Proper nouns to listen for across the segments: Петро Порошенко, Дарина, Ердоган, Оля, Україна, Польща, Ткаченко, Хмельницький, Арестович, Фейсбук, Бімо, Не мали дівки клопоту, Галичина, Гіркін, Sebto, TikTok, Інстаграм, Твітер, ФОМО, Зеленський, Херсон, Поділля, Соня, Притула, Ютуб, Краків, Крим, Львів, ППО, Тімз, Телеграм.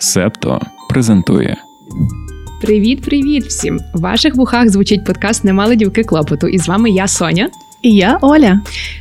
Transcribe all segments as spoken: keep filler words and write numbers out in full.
Себто презентує. Привіт-привіт всім! В ваших вухах звучить подкаст «Не мали дівки клопоту». І з вами я, Соня. І я, Оля.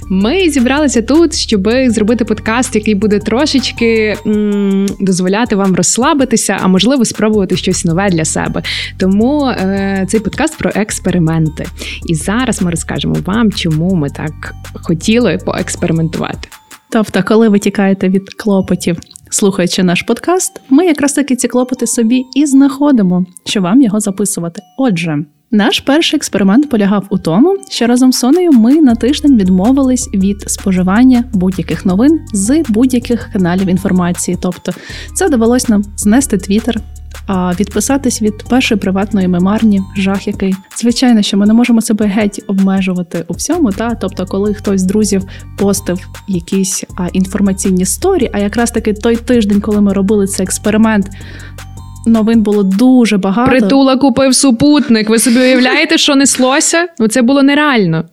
Ми зібралися тут, щоб зробити подкаст, який буде трошечки м- дозволяти вам розслабитися, а можливо спробувати щось нове для себе. Тому е- цей подкаст про експерименти. І зараз ми розкажемо вам, чому ми так хотіли поекспериментувати. Тобто, коли ви тікаєте від клопотів, слухаючи наш подкаст, ми якраз таки ці клопоти собі і знаходимо, що вам його записувати. Отже, наш перший експеримент полягав у тому, що разом з Сонею ми на тиждень відмовились від споживання будь-яких новин з будь-яких каналів інформації. Тобто, це довелось нам знести Твітер, а відписатись від першої приватної мемарні, жах який. Звичайно, що ми не можемо себе геть обмежувати у всьому, та? Тобто, коли хтось з друзів постив якісь а, інформаційні сторі, а якраз таки той тиждень, коли ми робили цей експеримент, новин було дуже багато. Притула купив супутник, ви собі уявляєте, що неслося? Ну, це було нереально.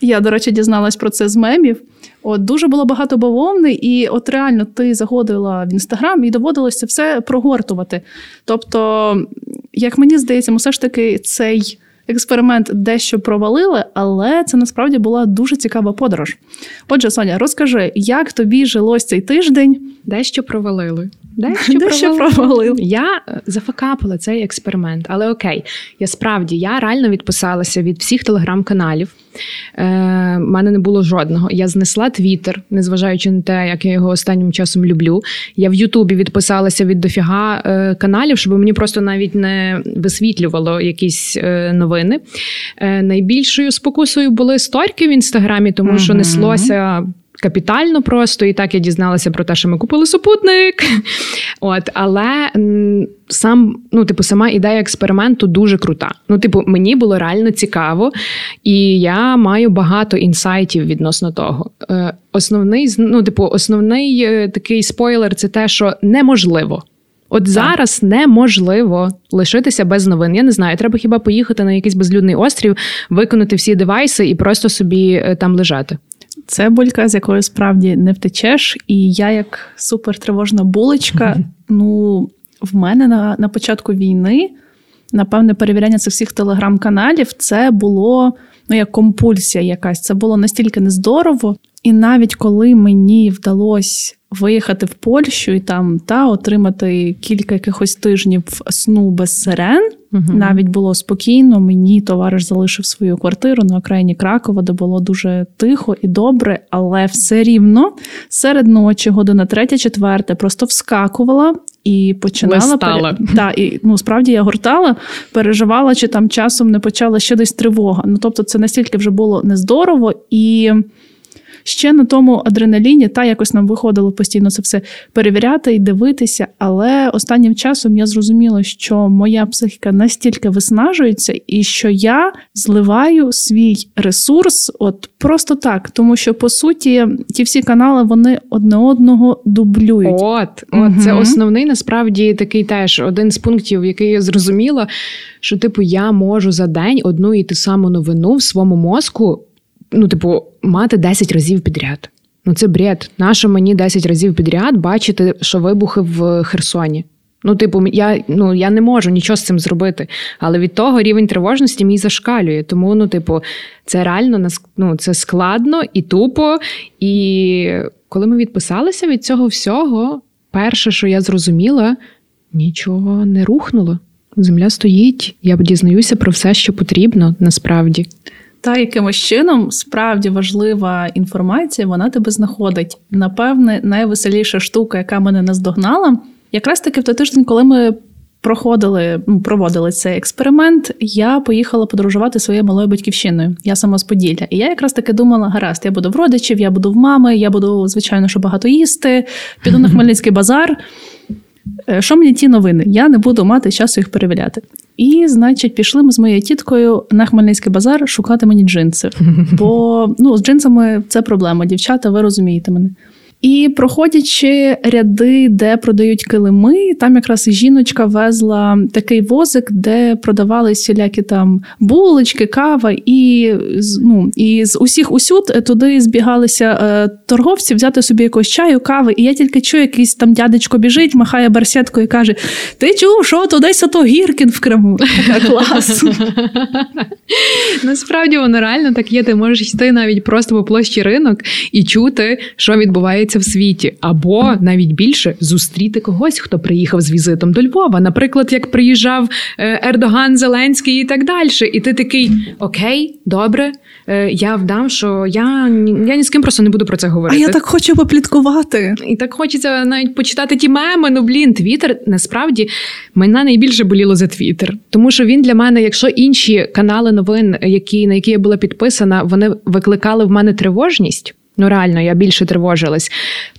Я, до речі, дізналась про це з мемів. От, дуже було багато бавовни, і от реально ти заходила в Інстаграм і доводилось це все прогортувати. Тобто, як мені здається, ми все ж таки цей експеримент дещо провалили, але це насправді була дуже цікава подорож. Отже, Соня, розкажи, як тобі жилось цей тиждень? Дещо провалили. Дещо, Дещо провалили. Я зафакапила цей експеримент, але окей. Я справді, я реально відписалася від всіх телеграм-каналів. У е, мене не було жодного. Я знесла Твітер, незважаючи на те, як я його останнім часом люблю. Я в Ютубі відписалася від дофіга е, каналів, щоб мені просто навіть не висвітлювало якісь е, новини. Е, найбільшою спокусою були сторіки в Інстаграмі, тому mm-hmm. що неслося капітально просто, і так я дізналася про те, що ми купили супутник. От, але сам, ну, типу, сама ідея експерименту дуже крута. Ну, типу, мені було реально цікаво, і я маю багато інсайтів відносно того. Основний, ну, типу, основний такий спойлер – це те, що неможливо. От зараз так. Неможливо лишитися без новин. Я не знаю, треба хіба поїхати на якийсь безлюдний острів, виконати всі девайси і просто собі там лежати. Це булька, з якої справді не втечеш, і я як супертривожна булочка, mm-hmm. ну, в мене на, на початку війни, напевне, перевіряння цих всіх телеграм-каналів, це було, ну, як компульсія якась, це було настільки нездорово, і навіть коли мені вдалося виїхати в Польщу і там, та, отримати кілька якихось тижнів сну без сирен, угу. навіть було спокійно, мені товариш залишив свою квартиру на окраїні Кракова, де було дуже тихо і добре, але все рівно серед ночі, година третя-четверта, просто вскакувала і починала... Листала. Пер... Да, і, ну, справді я гортала, переживала, чи там часом не почала ще десь тривога. Ну, тобто це настільки вже було нездорово і... Ще на тому адреналіні, та якось нам виходило постійно це все перевіряти і дивитися, але останнім часом я зрозуміла, що моя психіка настільки виснажується, і що я зливаю свій ресурс от просто так, тому що, по суті, ті всі канали, вони одне одного дублюють. От, от угу. Це основний, насправді, такий теж один з пунктів, який я зрозуміла, що, типу, я можу за день одну і ту саму новину в своєму мозку, ну, типу, мати десять разів підряд. Ну, це бред. Нащо мені десять разів підряд бачити, що вибухи в Херсоні? Ну, типу, я, ну, я не можу нічого з цим зробити. Але від того рівень тривожності мій зашкалює. Тому, ну, типу, це реально, ну, це складно і тупо. І коли ми відписалися від цього всього, перше, що я зрозуміла, нічого не рухнуло. Земля стоїть. Я дізнаюся про все, що потрібно, насправді. Та якимось чином справді важлива інформація, вона тебе знаходить. Напевне, найвеселіша штука, яка мене наздогнала, якраз таки в той тиждень, коли ми проходили, проводили цей експеримент, я поїхала подорожувати своєю малою батьківщиною. Я сама з Поділля. І я якраз таки думала, гаразд, я буду в родичів, я буду в мами, я буду, звичайно, що багато їсти, піду на Хмельницький базар. Що мені ті новини? Я не буду мати часу їх перевіряти. І, значить, пішли ми з моєю тіткою на Хмельницький базар шукати мені джинси. Бо, ну, з джинсами це проблема, дівчата, ви розумієте мене. І проходячи ряди, де продають килими, там якраз жіночка везла такий возик, де продавали всілякі там булочки, кава, і, ну, і з усіх усюд туди збігалися е, торговці взяти собі якогось чаю, кави, і я тільки чую, якийсь там дядечко біжить, махає барсеткою і каже: "Ти чув, що то десь ото Гіркін в Криму?" Клас! Насправді воно реально так є, ти можеш йти навіть просто по площі ринок і чути, що відбувається в світі, або навіть більше зустріти когось, хто приїхав з візитом до Львова, наприклад, як приїжджав Ердоган, Зеленський і так далі. І ти такий: окей, добре, я вдам, що я, я ні з ким просто не буду про це говорити. А я так хочу попліткувати. І так хочеться навіть почитати ті меми. Ну, блін, Твітер, насправді, мене найбільше боліло за Твітер. Тому що він для мене, якщо інші канали новин, які, на які я була підписана, вони викликали в мене тривожність, ну реально, я більше тривожилась,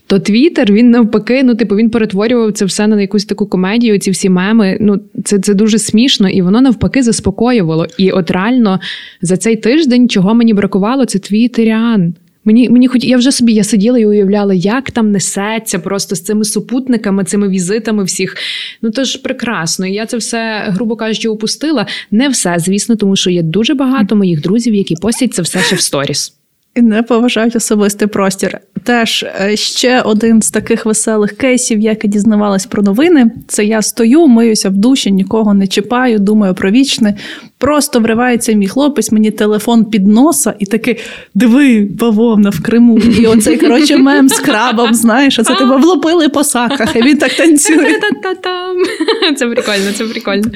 то Твітер, він навпаки, ну типу, він перетворював це все на якусь таку комедію, ці всі меми, ну це, це дуже смішно, і воно навпаки заспокоювало. І от реально за цей тиждень, чого мені бракувало, це твітерян. Мені, мені хоч, я вже собі, я сиділа і уявляла, як там несеться просто з цими супутниками, цими візитами всіх. Ну, то ж прекрасно. І я це все, грубо кажучи, опустила. Не все, звісно, тому що є дуже багато моїх друзів, які постять це все ще в сторіс. І не поважають особистий простір. Теж ще один з таких веселих кейсів, як я дізнавалась про новини, це я стою, миюся в душі, нікого не чіпаю, думаю про вічне. Просто вривається мій хлопець, мені телефон під носа і таки: "Диви, бавовна в Криму". І оцей, коротше, мем з крабом, знаєш, оце тебе влупили по саках, і він так танцює. Це прикольно, це прикольно.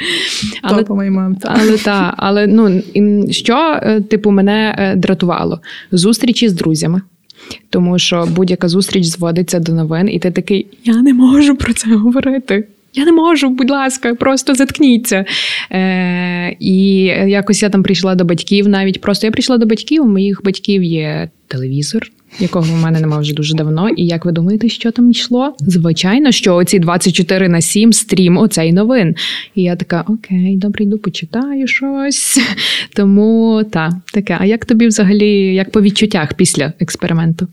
Але, по моїй мамі, так. Але, та, але, ну, що, типу, мене дратувало? Зустрічі з друзями. Тому що будь-яка зустріч зводиться до новин, і ти такий: я не можу про це говорити. Я не можу, будь ласка, просто заткніться. Е, і якось я там прийшла до батьків навіть. Просто я прийшла до батьків, у моїх батьків є телевізор, якого в мене немає вже дуже давно. І як ви думаєте, що там йшло? Звичайно, що оці двадцять чотири на сім стрім оцей новин. І я така: окей, добре, йду, почитаю щось. Тому, так, таке. А як тобі взагалі, як по відчуттях після експерименту?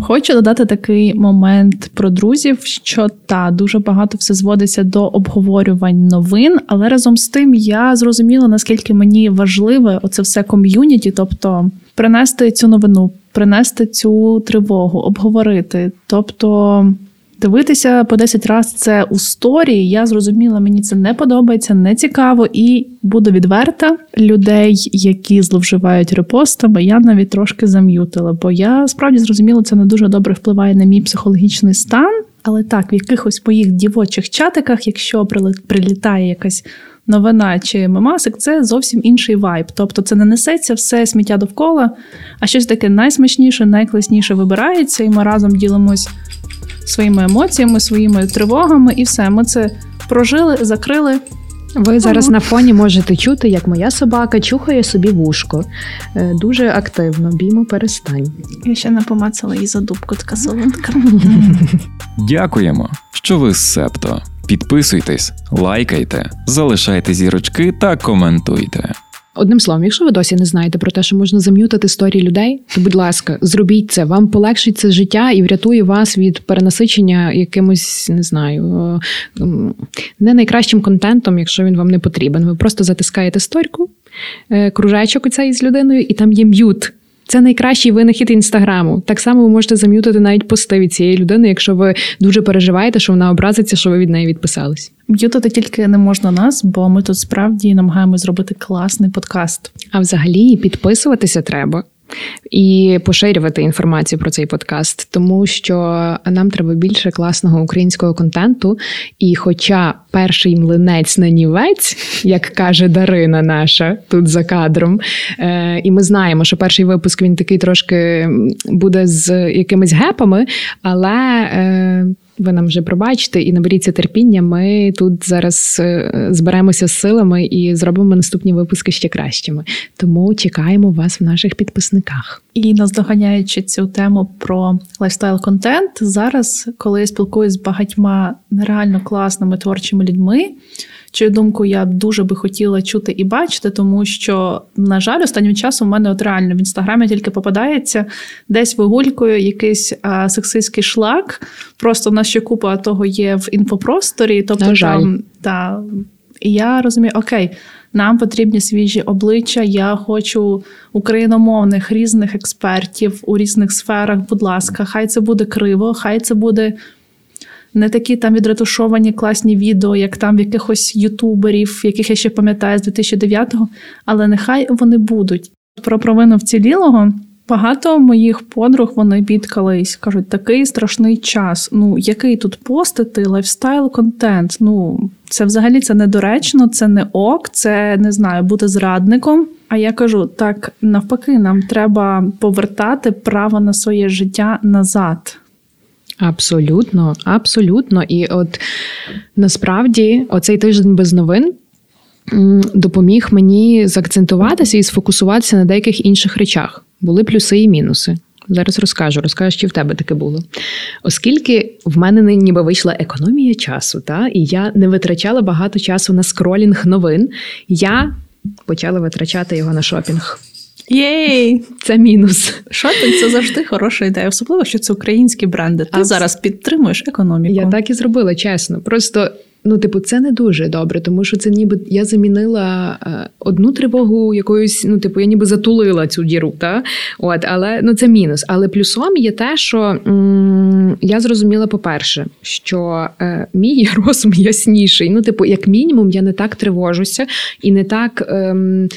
Хочу додати такий момент про друзів, що та, дуже багато все зводиться до обговорювань новин, але разом з тим я зрозуміла, наскільки мені важливе оце все ком'юніті, тобто принести цю новину, принести цю тривогу, обговорити, тобто дивитися по десять разів це у сторі, я зрозуміла, мені це не подобається, не цікаво, і буду відверта, людей, які зловживають репостами, я навіть трошки зам'ютила, бо я справді зрозуміла, це не дуже добре впливає на мій психологічний стан, але так, в якихось моїх дівочих чатиках, якщо прилітає якась новина чи мемасик, це зовсім інший вайб. Тобто це не несеться все сміття довкола, а щось таке найсмачніше, найкласніше вибирається, і ми разом ділимось своїми емоціями, своїми тривогами, і все. Ми це прожили, закрили. Ви зараз на фоні можете чути, як моя собака чухає собі вушко. Дуже активно. Бімо, перестань. Я ще не помацала її за дубку, така солодка. Дякуємо, що ви з Себто. Підписуйтесь, лайкайте, залишайте зірочки та коментуйте. Одним словом, якщо ви досі не знаєте про те, що можна зам'ютати сторі людей, то, будь ласка, зробіть це. Вам полегшить це життя і врятує вас від перенасичення якимось, не знаю, не найкращим контентом, якщо він вам не потрібен. Ви просто затискаєте сторіку, кружечок оцей із людиною, і там є м'ют. Це найкращий винахід Інстаграму. Так само ви можете зам'ютити навіть пости від цієї людини, якщо ви дуже переживаєте, що вона образиться, що ви від неї відписались. М'ютити тільки не можна нас, бо ми тут справді намагаємося зробити класний подкаст. А взагалі підписуватися треба і поширювати інформацію про цей подкаст, тому що нам треба більше класного українського контенту. І хоча перший млинець на нівець, як каже Дарина наша тут за кадром, і ми знаємо, що перший випуск він такий трошки буде з якимись гепами, але ви нам вже пробачте і наберіться терпіння, ми тут зараз зберемося з силами і зробимо наступні випуски ще кращими. Тому чекаємо вас в наших підписниках. І наздоганяючи цю тему про лайфстайл-контент, зараз, коли я спілкуюсь з багатьма нереально класними творчими людьми, чию думку я дуже би хотіла чути і бачити, тому що, на жаль, останнім часом в мене от реально в Інстаграмі тільки попадається десь вигулькою якийсь а, сексистський шлак. Просто в нас ще купа того є в інфопросторі. Тобто на жаль. Там, та, і я розумію, окей, нам потрібні свіжі обличчя, я хочу україномовних різних експертів у різних сферах, будь ласка, хай це буде криво, хай це буде не такі там відретушовані класні відео, як там в якихось ютуберів, яких я ще пам'ятаю з дві тисячі дев'ятого, але нехай вони будуть. Про провину вцілілого багато моїх подруг, вони бідкались, кажуть, такий страшний час, ну який тут постити, лайфстайл-контент, ну це взагалі це недоречно, це не ок, це, не знаю, бути зрадником. А я кажу, так навпаки, нам треба повертати право на своє життя назад. Абсолютно, абсолютно. І от насправді оцей тиждень без новин допоміг мені заакцентуватися і сфокусуватися на деяких інших речах. Були плюси і мінуси. Зараз розкажу, розкажу, чи в тебе таке було. Оскільки в мене ніби вийшла економія часу, та, і я не витрачала багато часу на скролінг новин, я почала витрачати його на шопінг. Єй! Це мінус. Шопінг – це завжди хороша ідея, особливо, що це українські бренди. Ти а зараз підтримуєш економіку. Я так і зробила, чесно. Просто, ну, типу, це не дуже добре, тому що це ніби я замінила одну тривогу якоюсь, ну, типу, я ніби затулила цю діру, та? От, але, ну, це мінус. Але плюсом є те, що м- я зрозуміла, по-перше, що е- мій розум ясніший. Ну, типу, як мінімум, я не так тривожуся і не так... Е-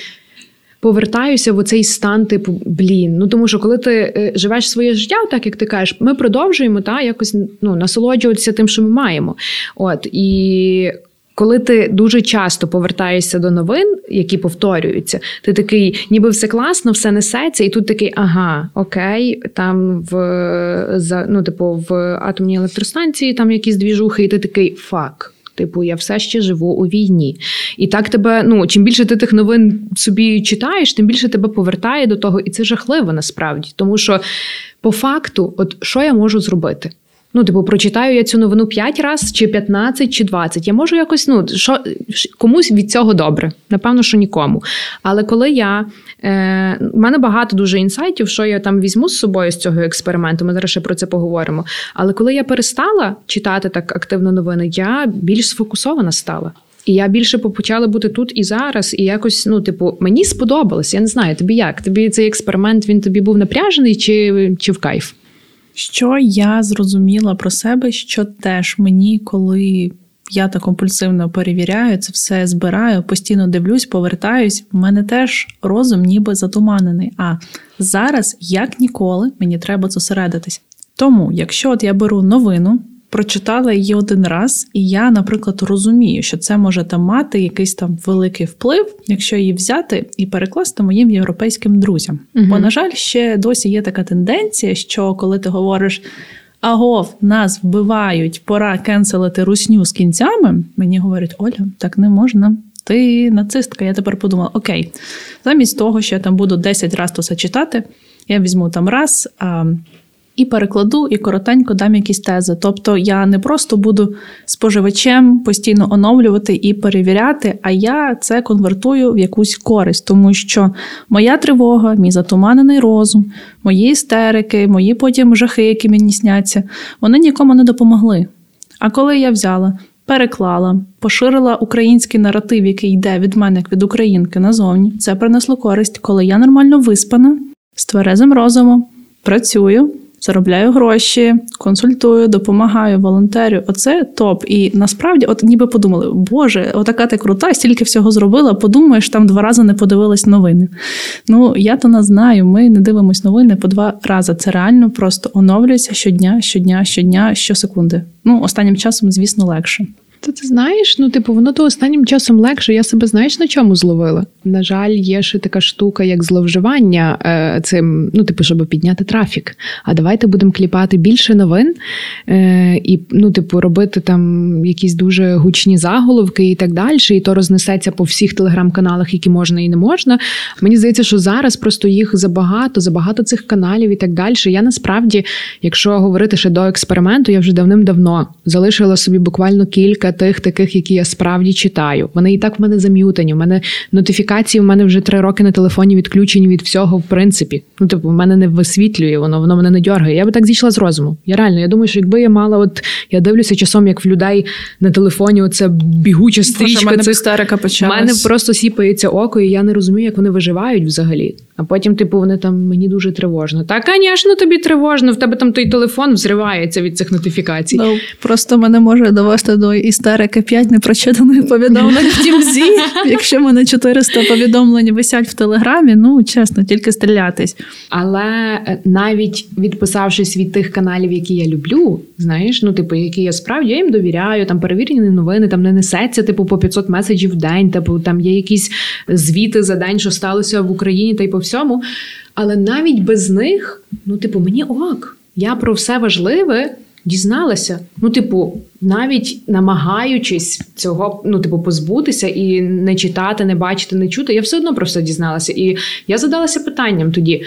повертаюся в оцей стан, типу, блін. Ну, тому що, коли ти живеш своє життя, так, як ти кажеш, ми продовжуємо, та, якось, ну, насолоджуватися тим, що ми маємо. От, і коли ти дуже часто повертаєшся до новин, які повторюються, ти такий, ніби все класно, все несеться, і тут такий, ага, окей, там в, ну, типу, в атомній електростанції там якісь двіжухи, і ти такий, фак. Типу, я все ще живу у війні. І так тебе, ну, чим більше ти тих новин собі читаєш, тим більше тебе повертає до того. І це жахливо, насправді. Тому що, по факту, от що я можу зробити? Ну, типу, прочитаю я цю новину п'ять раз, чи п'ятнадцять, чи двадцять. Я можу якось, ну, що, комусь від цього добре. Напевно, що нікому. Але коли я... Е, у мене багато дуже інсайтів, що я там візьму з собою з цього експерименту. Ми зараз ще про це поговоримо. Але коли я перестала читати так активно новини, я більш сфокусована стала. І я більше почала бути тут і зараз. І якось, ну, типу, мені сподобалось. Я не знаю, тобі як? Тобі цей експеримент, він тобі був напряжений чи, чи в кайф? Що я зрозуміла про себе, що теж мені, коли я так компульсивно перевіряю, це все збираю, постійно дивлюсь, повертаюсь, в мене теж розум ніби затуманений. А зараз, як ніколи, мені треба зосередитись. Тому, якщо от я беру новину, прочитала її один раз, і я, наприклад, розумію, що це може там мати якийсь там великий вплив, якщо її взяти і перекласти моїм європейським друзям. Угу. Бо, на жаль, ще досі є така тенденція, що коли ти говориш «Агов, нас вбивають, пора кенселити русню з кінцями», мені говорять «Оля, так не можна». Ти нацистка. Я тепер подумала, окей, замість того, що я там буду десять разів то все читати, я візьму там раз... А... І перекладу, і коротенько дам якісь тези. Тобто я не просто буду споживачем постійно оновлювати і перевіряти, а я це конвертую в якусь користь. Тому що моя тривога, мій затуманений розум, мої істерики, мої потім жахи, які мені сняться, вони нікому не допомогли. А коли я взяла, переклала, поширила український наратив, який йде від мене, як від українки, назовні, це принесло користь, коли я нормально виспана, з тверезим розумом, працюю, заробляю гроші, консультую, допомагаю, волонтерю. Оце топ. І насправді, от ніби подумали, боже, отака ти крута, стільки всього зробила, подумаєш, там два рази не подивилась новини. Ну, я то не знаю, ми не дивимось новини по два рази. Це реально просто оновлюється щодня, щодня, щодня, щосекунди. Ну, останнім часом, звісно, легше. Та ти знаєш, ну, типу, воно то останнім часом легше. Я себе, знаєш, на чому зловила? На жаль, є ще така штука, як зловживання е, цим, ну, типу, щоб підняти трафік. А давайте будемо кліпати більше новин е, і, ну, типу, робити там якісь дуже гучні заголовки і так далі. І то рознесеться по всіх телеграм-каналах, які можна і не можна. Мені здається, що зараз просто їх забагато, забагато цих каналів і так далі. Я, насправді, якщо говорити ще до експерименту, я вже давним-давно залишила собі буквально кілька декілька тих таких, які я справді читаю. Вони і так в мене зам'ютані, в мене нотифікації, в мене вже три роки на телефоні відключені від всього, в принципі. Ну, типу, в мене не висвітлює, воно, воно мене не дьоргає. Я би так зійшла з розуму. Я реально, я думаю, що якби я мала, от я дивлюся часом, як в людей на телефоні оце бігуча стрічка. Боже, цих... почалась. В мене просто сіпається око, і я не розумію, як вони виживають взагалі. А потім, типу, вони там, мені дуже тривожно. Та, звісно, тобі тривожно, в тебе там той телефон взривається від цих нотифікацій. Ну, просто мене може довести до істерики п'ять непрочитаних повідомлень в Тімзі. Якщо мене чотириста повідомлень висять в Телеграмі, ну, чесно, тільки стрілятись. Але навіть відписавшись від тих каналів, які я люблю, знаєш, ну, типу, які я справді, я їм довіряю, там перевірені новини, там не несеться, типу, по п'ятсот меседжів в день, типу, там є якісь звіти за день, що сталося в Україні, та й по всьому. Але навіть без них, ну, типу, мені ок. Я про все важливе дізналася. Ну, типу, навіть намагаючись цього, ну, типу, позбутися і не читати, не бачити, не чути, я все одно про все дізналася. І я задалася питанням тоді,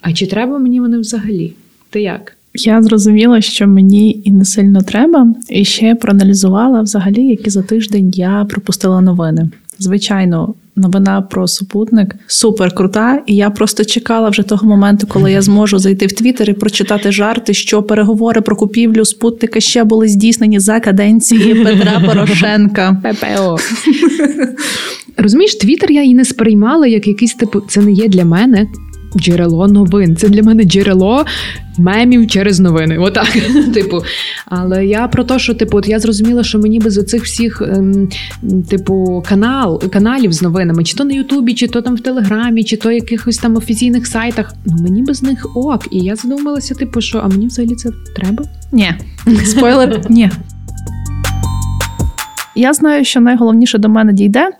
а чи треба мені вони взагалі? Ти як? Я зрозуміла, що мені і не сильно треба, і ще проаналізувала взагалі, які за тиждень я пропустила новини. Звичайно, новина про супутник супер крута, і я просто чекала вже того моменту, коли я зможу зайти в Твітер і прочитати жарти, що переговори про купівлю супутника ще були здійснені за каденції Петра Порошенка. ППО. Розумієш, Твітер я і не сприймала як якийсь типу, це не є для мене джерело новин. Це для мене джерело мемів через новини. Отак, типу. Але я про те, що, типу, от я зрозуміла, що мені без оцих всіх, ем, типу, канал, каналів з новинами, чи то на Ютубі, чи то там в Телеграмі, чи то якихось там офіційних сайтах, ну, мені без них ок. І я задумалася, типу, що, а мені взагалі це треба? Ні. Спойлер, ні. Я знаю, що найголовніше до мене дійде,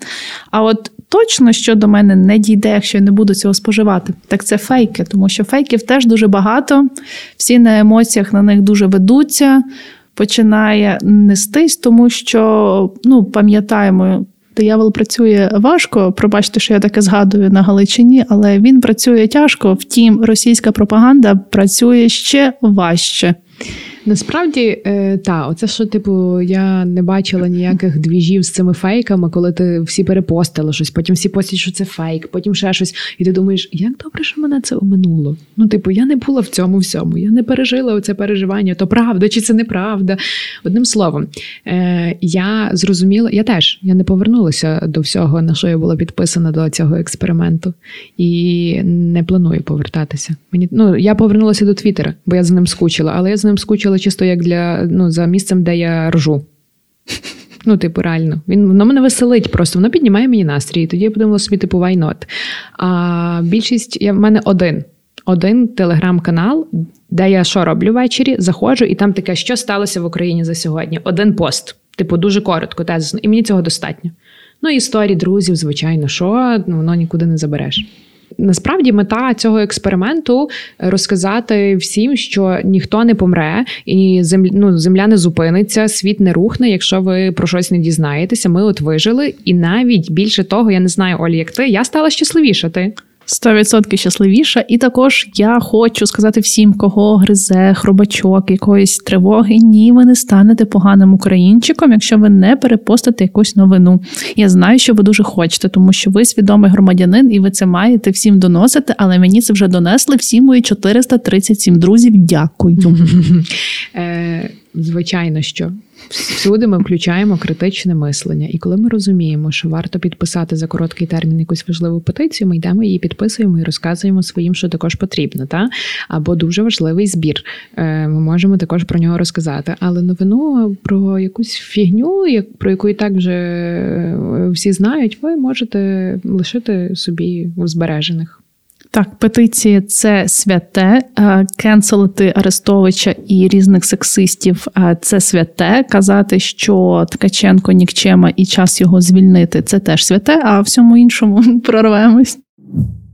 а от точно, що до мене не дійде, якщо я не буду цього споживати, так це фейки, тому що фейків теж дуже багато, всі на емоціях на них дуже ведуться, починає нестись, тому що, ну, пам'ятаємо, диявол працює важко, пробачте, що я таке згадую на Галичині, але він працює тяжко, втім, російська пропаганда працює ще важче. Насправді, та, оце що, типу, я не бачила ніяких двіжів з цими фейками, коли ти всі перепостили щось, потім всі постять, що це фейк, потім ще щось, і ти думаєш, як добре, що мене це оминуло. Ну, типу, я не була в цьому всьому, я не пережила оце переживання, то правда чи це неправда. Одним словом, я зрозуміла, я теж, я не повернулася до всього, на що я була підписана до цього експерименту, і не планую повертатися. Мені, ну, я повернулася до Твіттера, бо я за ним скучила, але я за ним скучила чисто як для, ну, за місцем, де я ржу. Ну, типу, реально. Він, воно мене веселить просто, воно піднімає мені настрій. І тоді я подумала собі, типу, why not? А більшість, я, в мене один. Один телеграм-канал, де я що роблю ввечері, заходжу, і там таке, що сталося в Україні за сьогодні. Один пост. Типу, дуже коротко, тезисно. І мені цього достатньо. Ну, і історії друзів, звичайно, що, ну, воно нікуди не забереш. Насправді мета цього експерименту – розказати всім, що ніхто не помре, і земля, ну, земля не зупиниться, світ не рухне, якщо ви про щось не дізнаєтеся. Ми от вижили, і навіть більше того, я не знаю, Олі, як ти, я стала щасливіша, ти? сто відсотків щасливіша. І також я хочу сказати всім, кого гризе хробачок, якоїсь тривоги. Ні, ви не станете поганим українчиком, якщо ви не перепостите якусь новину. Я знаю, що ви дуже хочете, тому що ви свідомий громадянин, і ви це маєте всім доносити, але мені це вже донесли всі мої чотириста тридцять сім друзів. Дякую. Звичайно, що всюди ми включаємо критичне мислення. І коли ми розуміємо, що варто підписати за короткий термін якусь важливу петицію, ми йдемо її підписуємо і розказуємо своїм, що також потрібно. Та? Або дуже важливий збір. Ми можемо також про нього розказати. Але новину про якусь фігню, про яку і так вже всі знають, ви можете лишити собі у збережених. Так, петиції – це святе, кенселити Арестовича і різних сексистів – це святе, казати, що Ткаченко нікчема і час його звільнити – це теж святе, а всьому іншому прорвемось.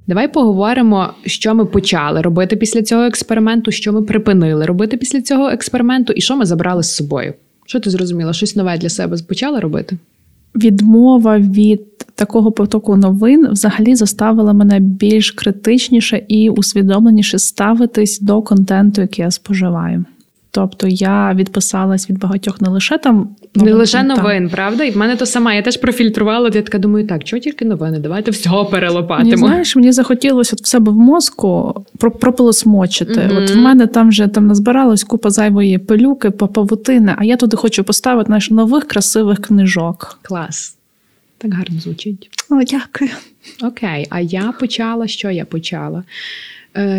Давай поговоримо, що ми почали робити після цього експерименту, що ми припинили робити після цього експерименту і що ми забрали з собою. Що ти зрозуміла? Щось нове для себе почала робити? Відмова від такого потоку новин взагалі заставила мене більш критичніше і усвідомленіше ставитись до контенту, який я споживаю. Тобто я відписалась від багатьох не лише там... Ну, не лише новин, та. Правда? І в мене то сама. Я теж профільтрувала, я така думаю, так, чого тільки новини? Давайте все перелопатимо. Мені, знаєш, мені захотілося от в себе в мозку прополосмочити. Mm-hmm. От в мене там вже там назбиралась купа зайвої пилюки, павутини, а я туди хочу поставити, знаєш, нових красивих книжок. Клас. Так гарно звучить. О, дякую. Окей, а я почала, що я почала?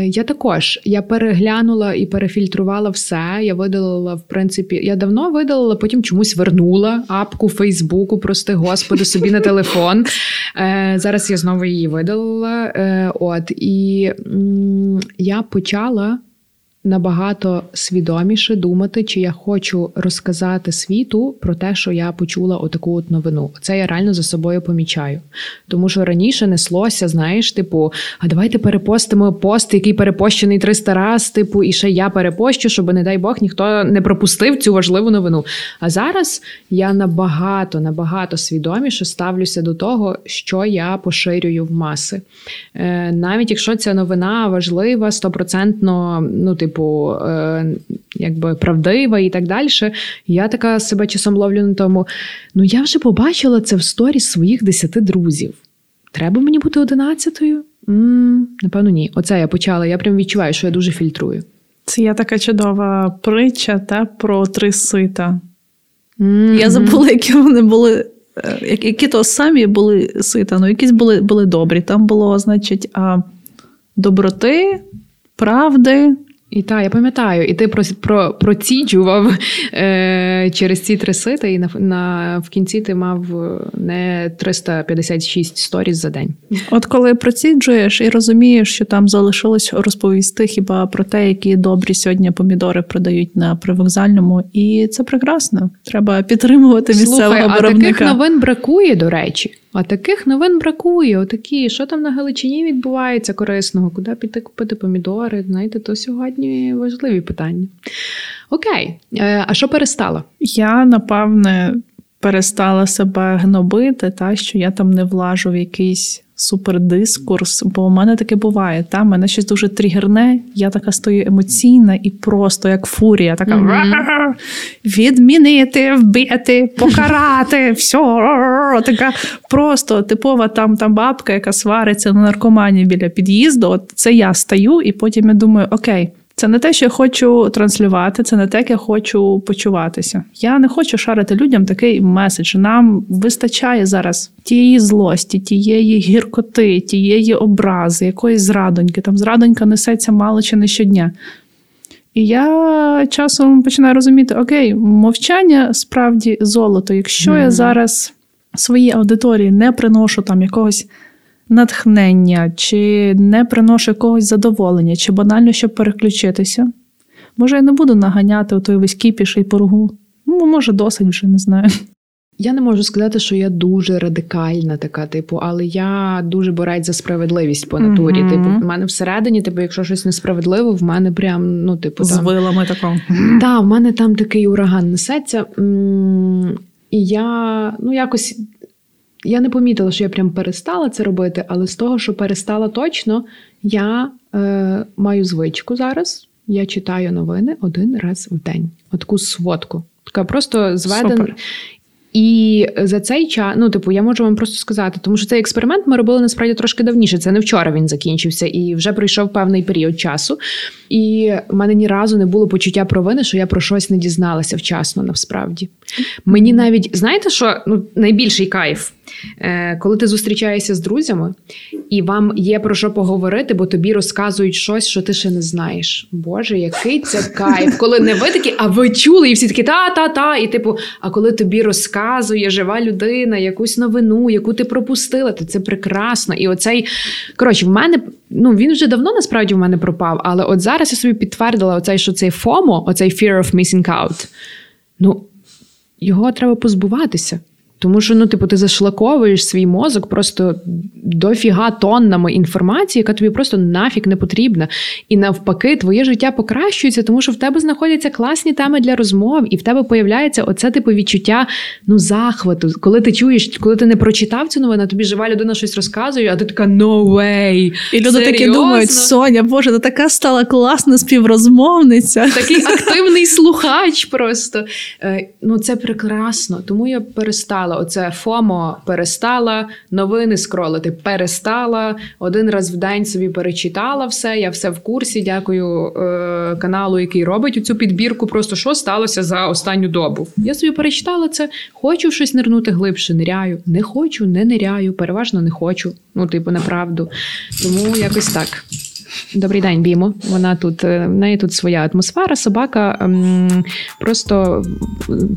Я також, я переглянула і перефільтрувала все, я видалила, в принципі, я давно видалила, потім чомусь вернула апку Фейсбуку, прости господи, собі на телефон. Зараз я знову її видалила. От, і я почала набагато свідоміше думати, чи я хочу розказати світу про те, що я почула отаку от новину. Це я реально за собою помічаю. Тому що раніше неслося, знаєш, типу, а давайте перепостимо пост, який перепощений триста раз, типу, і ще я перепощу, щоб, не дай Бог, ніхто не пропустив цю важливу новину. А зараз я набагато, набагато свідоміше ставлюся до того, що я поширюю в маси. Е, навіть якщо ця новина важлива, стопроцентно, ну, типу, Типу, якби правдива і так далі. Я така себе часом ловлю на тому, ну я вже побачила це в сторіс своїх десяти друзів. Треба мені бути одинадцятою? М-м, напевно, ні. Оце я почала. Я прям відчуваю, що я дуже фільтрую. Це є така чудова притча та, про три сита. Mm-hmm. Я забула, які вони були, які то самі були сита, ну якісь були, були добрі. Там було, значить, доброти, правди. І так, я пам'ятаю, і ти про, про, проціджував е, через ці три сита, і на, на, в кінці ти мав не триста п'ятдесят шість сторіс за день. От коли проціджуєш і розумієш, що там залишилось розповісти хіба про те, які добрі сьогодні помідори продають на привокзальному, і це прекрасно. Треба підтримувати місцевого Слухай, виробника. А таких новин бракує, до речі. А таких новин бракує, отакі, що там на Галичині відбувається корисного, куди піти купити помідори, знаєте, то сьогодні важливі питання. Окей, а що перестала? Я, напевне, перестала себе гнобити, та, що я там не влажу в якийсь супердискурс, бо в мене таке буває, та, мене щось дуже тригерне, я така стою емоційна і просто як фурія, така mm-hmm. відмінити, вбити, покарати, все, така просто типова там, там бабка, яка свариться на наркомані біля під'їзду, от це я стою і потім я думаю, окей, це не те, що я хочу транслювати, це не те, як я хочу почуватися. Я не хочу шарити людям такий меседж. Нам вистачає зараз тієї злості, тієї гіркоти, тієї образи, якоїсь зрадоньки. Там зрадонька несеться мало чи не щодня. І я часом починаю розуміти, окей, мовчання справді золото. Якщо mm. я зараз своїй аудиторії не приношу там якогось натхнення, чи не приношу якогось задоволення, чи банально, щоб переключитися. Може, я не буду наганяти у той весь кіпіш і поругу. Ну, може, досить вже, не знаю. Я не можу сказати, що я дуже радикальна така, типу, але я дуже борець за справедливість по натурі. Mm-hmm. Типу, в мене всередині, типу, якщо щось несправедливо, в мене прям, ну, типу, там... З вилами такого. Так, в мене там такий ураган несеться. І я, ну, якось... Я не помітила, що я прям перестала це робити, але з того, що перестала точно, я е, маю звичку зараз. Я читаю новини один раз в день. Отаку сводку. Така просто зведена. Супер. І за цей час, ну, типу, я можу вам просто сказати, тому що цей експеримент ми робили, насправді, трошки давніше. Це не вчора він закінчився, і вже пройшов певний період часу. І в мене ні разу не було почуття провини, що я про щось не дізналася вчасно, насправді. Мені навіть, знаєте, що ну, найбільший кайф, коли ти зустрічаєшся з друзями, і вам є про що поговорити, бо тобі розказують щось, що ти ще не знаєш. Боже, який це кайф. Коли не ви такі, а ви чули, і всі такі та-та-та, і типу, а коли тобі розказує жива людина якусь новину, яку ти пропустила, то це прекрасно. І оцей, коротше, в мене, ну, він вже давно, насправді, в мене пропав, але от зараз я собі підтвердила оцей, що цей ФОМО, оцей fear of missing out, ну, його треба позбуватися. Тому що, ну, типу, ти зашлаковуєш свій мозок просто дофіга тоннами інформації, яка тобі просто нафік не потрібна. І навпаки, твоє життя покращується, тому що в тебе знаходяться класні теми для розмов, і в тебе появляється оце, типу, відчуття, ну, захвату. Коли ти чуєш, коли ти не прочитав цю новину, тобі жива людина щось розказує, а ти така, no way, і люди такі думають, Соня, боже, ти така стала класна співрозмовниця. Такий активний слухач просто. Ну, це прекрасно. Тому я перестала. Оце ФОМО перестала, новини скролити перестала, один раз в день собі перечитала все, я все в курсі, дякую е- каналу, який робить оцю підбірку, просто що сталося за останню добу. Я собі перечитала це, хочу щось нирнути глибше, ниряю, не хочу, не ниряю, переважно не хочу, ну типу направду, тому якось так. Добрий день, Бімо. Вона тут, в неї тут своя атмосфера, собака. Просто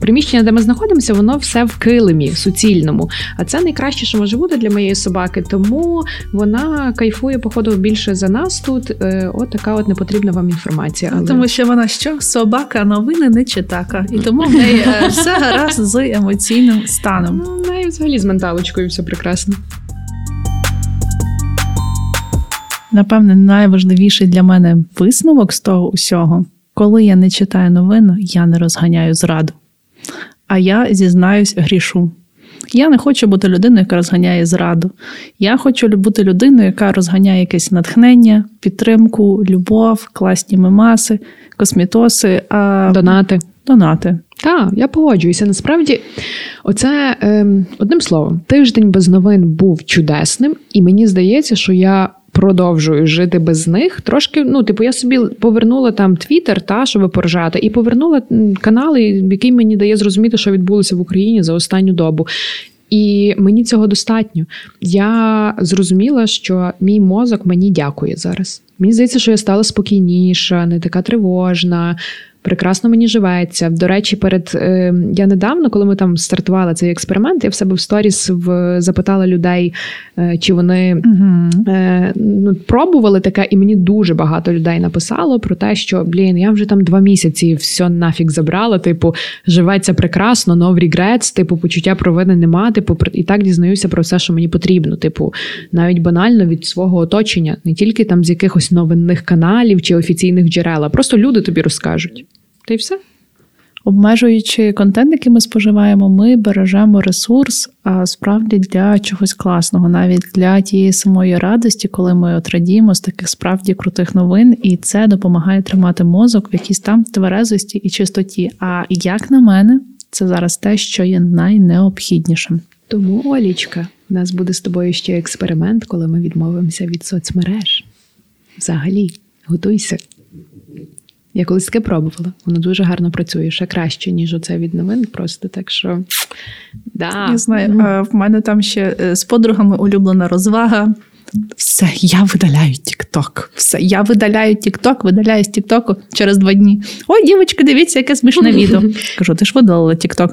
приміщення, де ми знаходимося, воно все в килимі суцільному. А це найкраще, що може бути для моєї собаки. Тому вона кайфує, походу, більше за нас тут. От така от непотрібна вам інформація. Але... Тому що вона що? Собака новини не читака. І тому в неї все гаразд з емоційним станом. Ну, в неї взагалі з менталочкою все прекрасно. Напевне, найважливіший для мене висновок з того усього. Коли я не читаю новин, я не розганяю зраду. А я, зізнаюсь, грішу. Я не хочу бути людиною, яка розганяє зраду. Я хочу бути людиною, яка розганяє якесь натхнення, підтримку, любов, класні мемаси, космітоси. А... Донати. Донати. Так, я погоджуюся. Насправді, оце, ем, одним словом, тиждень без новин був чудесним, і мені здається, що я продовжую жити без них. Трошки, ну, типу, я собі повернула там Твітер, та, щоб поржати, і повернула канали, який мені дає зрозуміти, що відбулося в Україні за останню добу. І мені цього достатньо. Я зрозуміла, що мій мозок мені дякує зараз. Мені здається, що я стала спокійніша, не така тривожна, прекрасно мені живеться. До речі, перед е, я недавно, коли ми там стартували цей експеримент, я в себе в сторіс в, запитала людей, е, чи вони uh-huh. е, ну, пробували таке, і мені дуже багато людей написало про те, що, блін, я вже там два місяці все нафіг забрала, типу, живеться прекрасно, no regrets, типу, почуття провини нема, типу, і так дізнаюся про все, що мені потрібно, типу, навіть банально від свого оточення, не тільки там з якихось новинних каналів чи офіційних джерел, а просто люди тобі розкажуть. Та й все. Обмежуючи контент, який ми споживаємо, ми бережемо ресурс, а справді для чогось класного, навіть для тієї самої радості, коли ми от радіємо з таких справді крутих новин, і це допомагає тримати мозок в якійсь там тверезості і чистоті. А як на мене, це зараз те, що є найнеобхіднішим. Тому, Олічка, у нас буде з тобою ще експеримент, коли ми відмовимося від соцмереж. Взагалі, готуйся. Я колись таке пробувала. Воно дуже гарно працює. Ще краще, ніж оце від новин. Просто так, що... Да. Я знаю, mm. в мене там ще з подругами улюблена розвага. Все, я видаляю TikTok. Все, я видаляю TikTok, видаляю з TikTok через два дні. Ой, дівочки, дивіться, яке смішне відео. Кажу, ти ж видалила TikTok.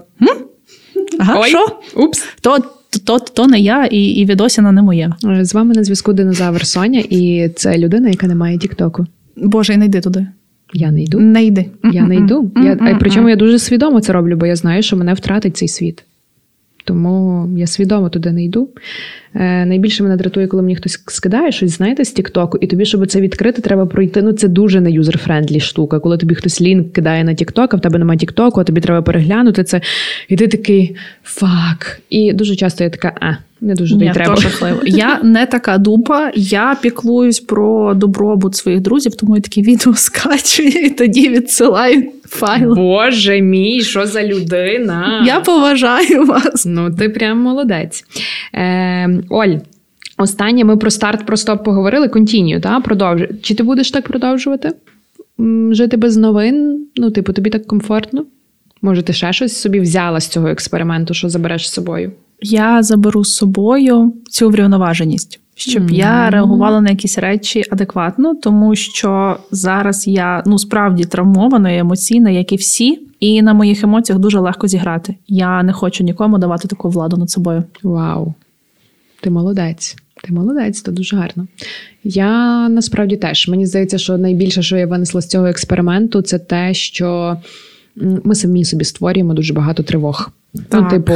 Ага, що? Упс. То... То, то не я, і, і відосіна не моя. З вами на зв'язку динозавр Соня, і це людина, яка не має тіктоку. Боже, не йди туди. Я не йду. Не йди. Я не йду. Я, причому я дуже свідомо це роблю, бо я знаю, що мене втратить цей світ. Тому я свідомо туди не йду. Е, найбільше мене дратує, коли мені хтось скидає щось, знаєте, з TikTok, і тобі, щоб це відкрити, треба пройти. Ну, це дуже не юзер-френдлі штука. Коли тобі хтось лінк кидає на TikTok, а в тебе немає TikTok, а тобі треба переглянути це. І ти такий, фак. І дуже часто я така, а, не дуже то й треба. Я не така дупа, я піклуюсь про добробут своїх друзів, тому я такі відео скачую і тоді відсилаю файл. Боже мій, що за людина! Я поважаю вас. Ну, ти прям молодець. Е, Оль, останнє ми про старт, про стоп поговорили, контінію, та? Продовжуй. Чи ти будеш так продовжувати? Жити без новин? Ну, типу, тобі так комфортно? Може, ти ще щось собі взяла з цього експерименту, що забереш з собою? Я заберу з собою цю врівноваженість, щоб mm-hmm. я реагувала на якісь речі адекватно, тому що зараз я, ну, справді травмована і емоційна, як і всі, і на моїх емоціях дуже легко зіграти. Я не хочу нікому давати таку владу над собою. Вау, ти молодець. Ти молодець, то дуже гарно. Я насправді теж. Мені здається, що найбільше, що я винесла з цього експерименту, це те, що ми самі собі створюємо дуже багато тривог. Так, ну, типу,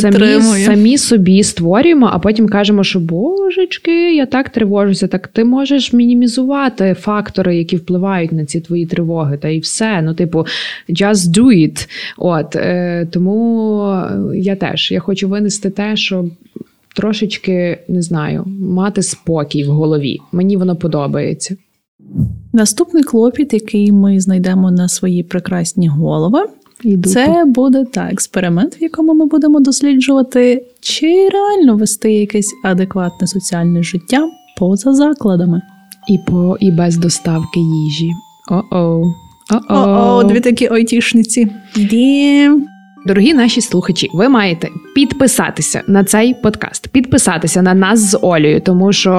самі, самі собі створюємо, а потім кажемо, що божечки, я так тривожуся. Так ти можеш мінімізувати фактори, які впливають на ці твої тривоги, та і все. Ну, типу, just do it. От, е, тому я теж, я хочу винести те, що трошечки, не знаю, мати спокій в голові. Мені воно подобається. Наступний клопіт, який ми знайдемо на свої прекрасні голови, це буде та експеримент, в якому ми будемо досліджувати, чи реально вести якесь адекватне соціальне життя поза закладами. І по і без доставки їжі. О-о. О-о. О-о, дві такі айтішниці. Дім. Дорогі наші слухачі, ви маєте підписатися на цей подкаст, підписатися на нас з Олею, тому що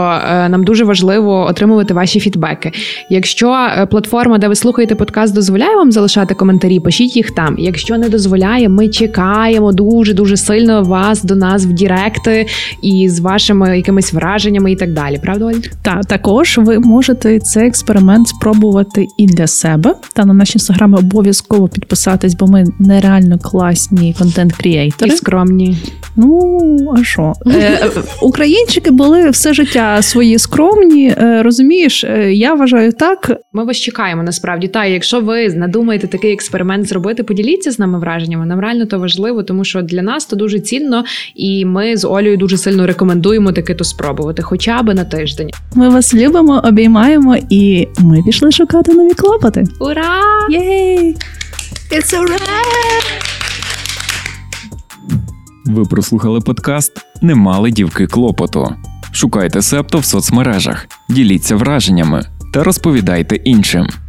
нам дуже важливо отримувати ваші фідбеки. Якщо платформа, де ви слухаєте подкаст, дозволяє вам залишати коментарі, пишіть їх там. Якщо не дозволяє, ми чекаємо дуже-дуже сильно вас до нас в директи і з вашими якимись враженнями і так далі. Правда, Оль? Та, також ви можете цей експеримент спробувати і для себе. Та на наші інстаграми обов'язково підписатись, бо ми нереально класні контент-кріейтори. І скромні. Ну, а що? Е, українчики були все життя свої скромні, е, розумієш? Е, я вважаю так. Ми вас чекаємо, насправді. Та, якщо ви надумаєте такий експеримент зробити, поділіться з нами враженнями. Нам реально то важливо, тому що для нас то дуже цінно, і ми з Олею дуже сильно рекомендуємо таки то спробувати, хоча б на тиждень. Ми вас любимо, обіймаємо, і ми пішли шукати нові клопоти. Ура! Єй! It's a wrap! Ви прослухали подкаст «Не мали дівки клопоту». Шукайте Себто в соцмережах, діліться враженнями та розповідайте іншим.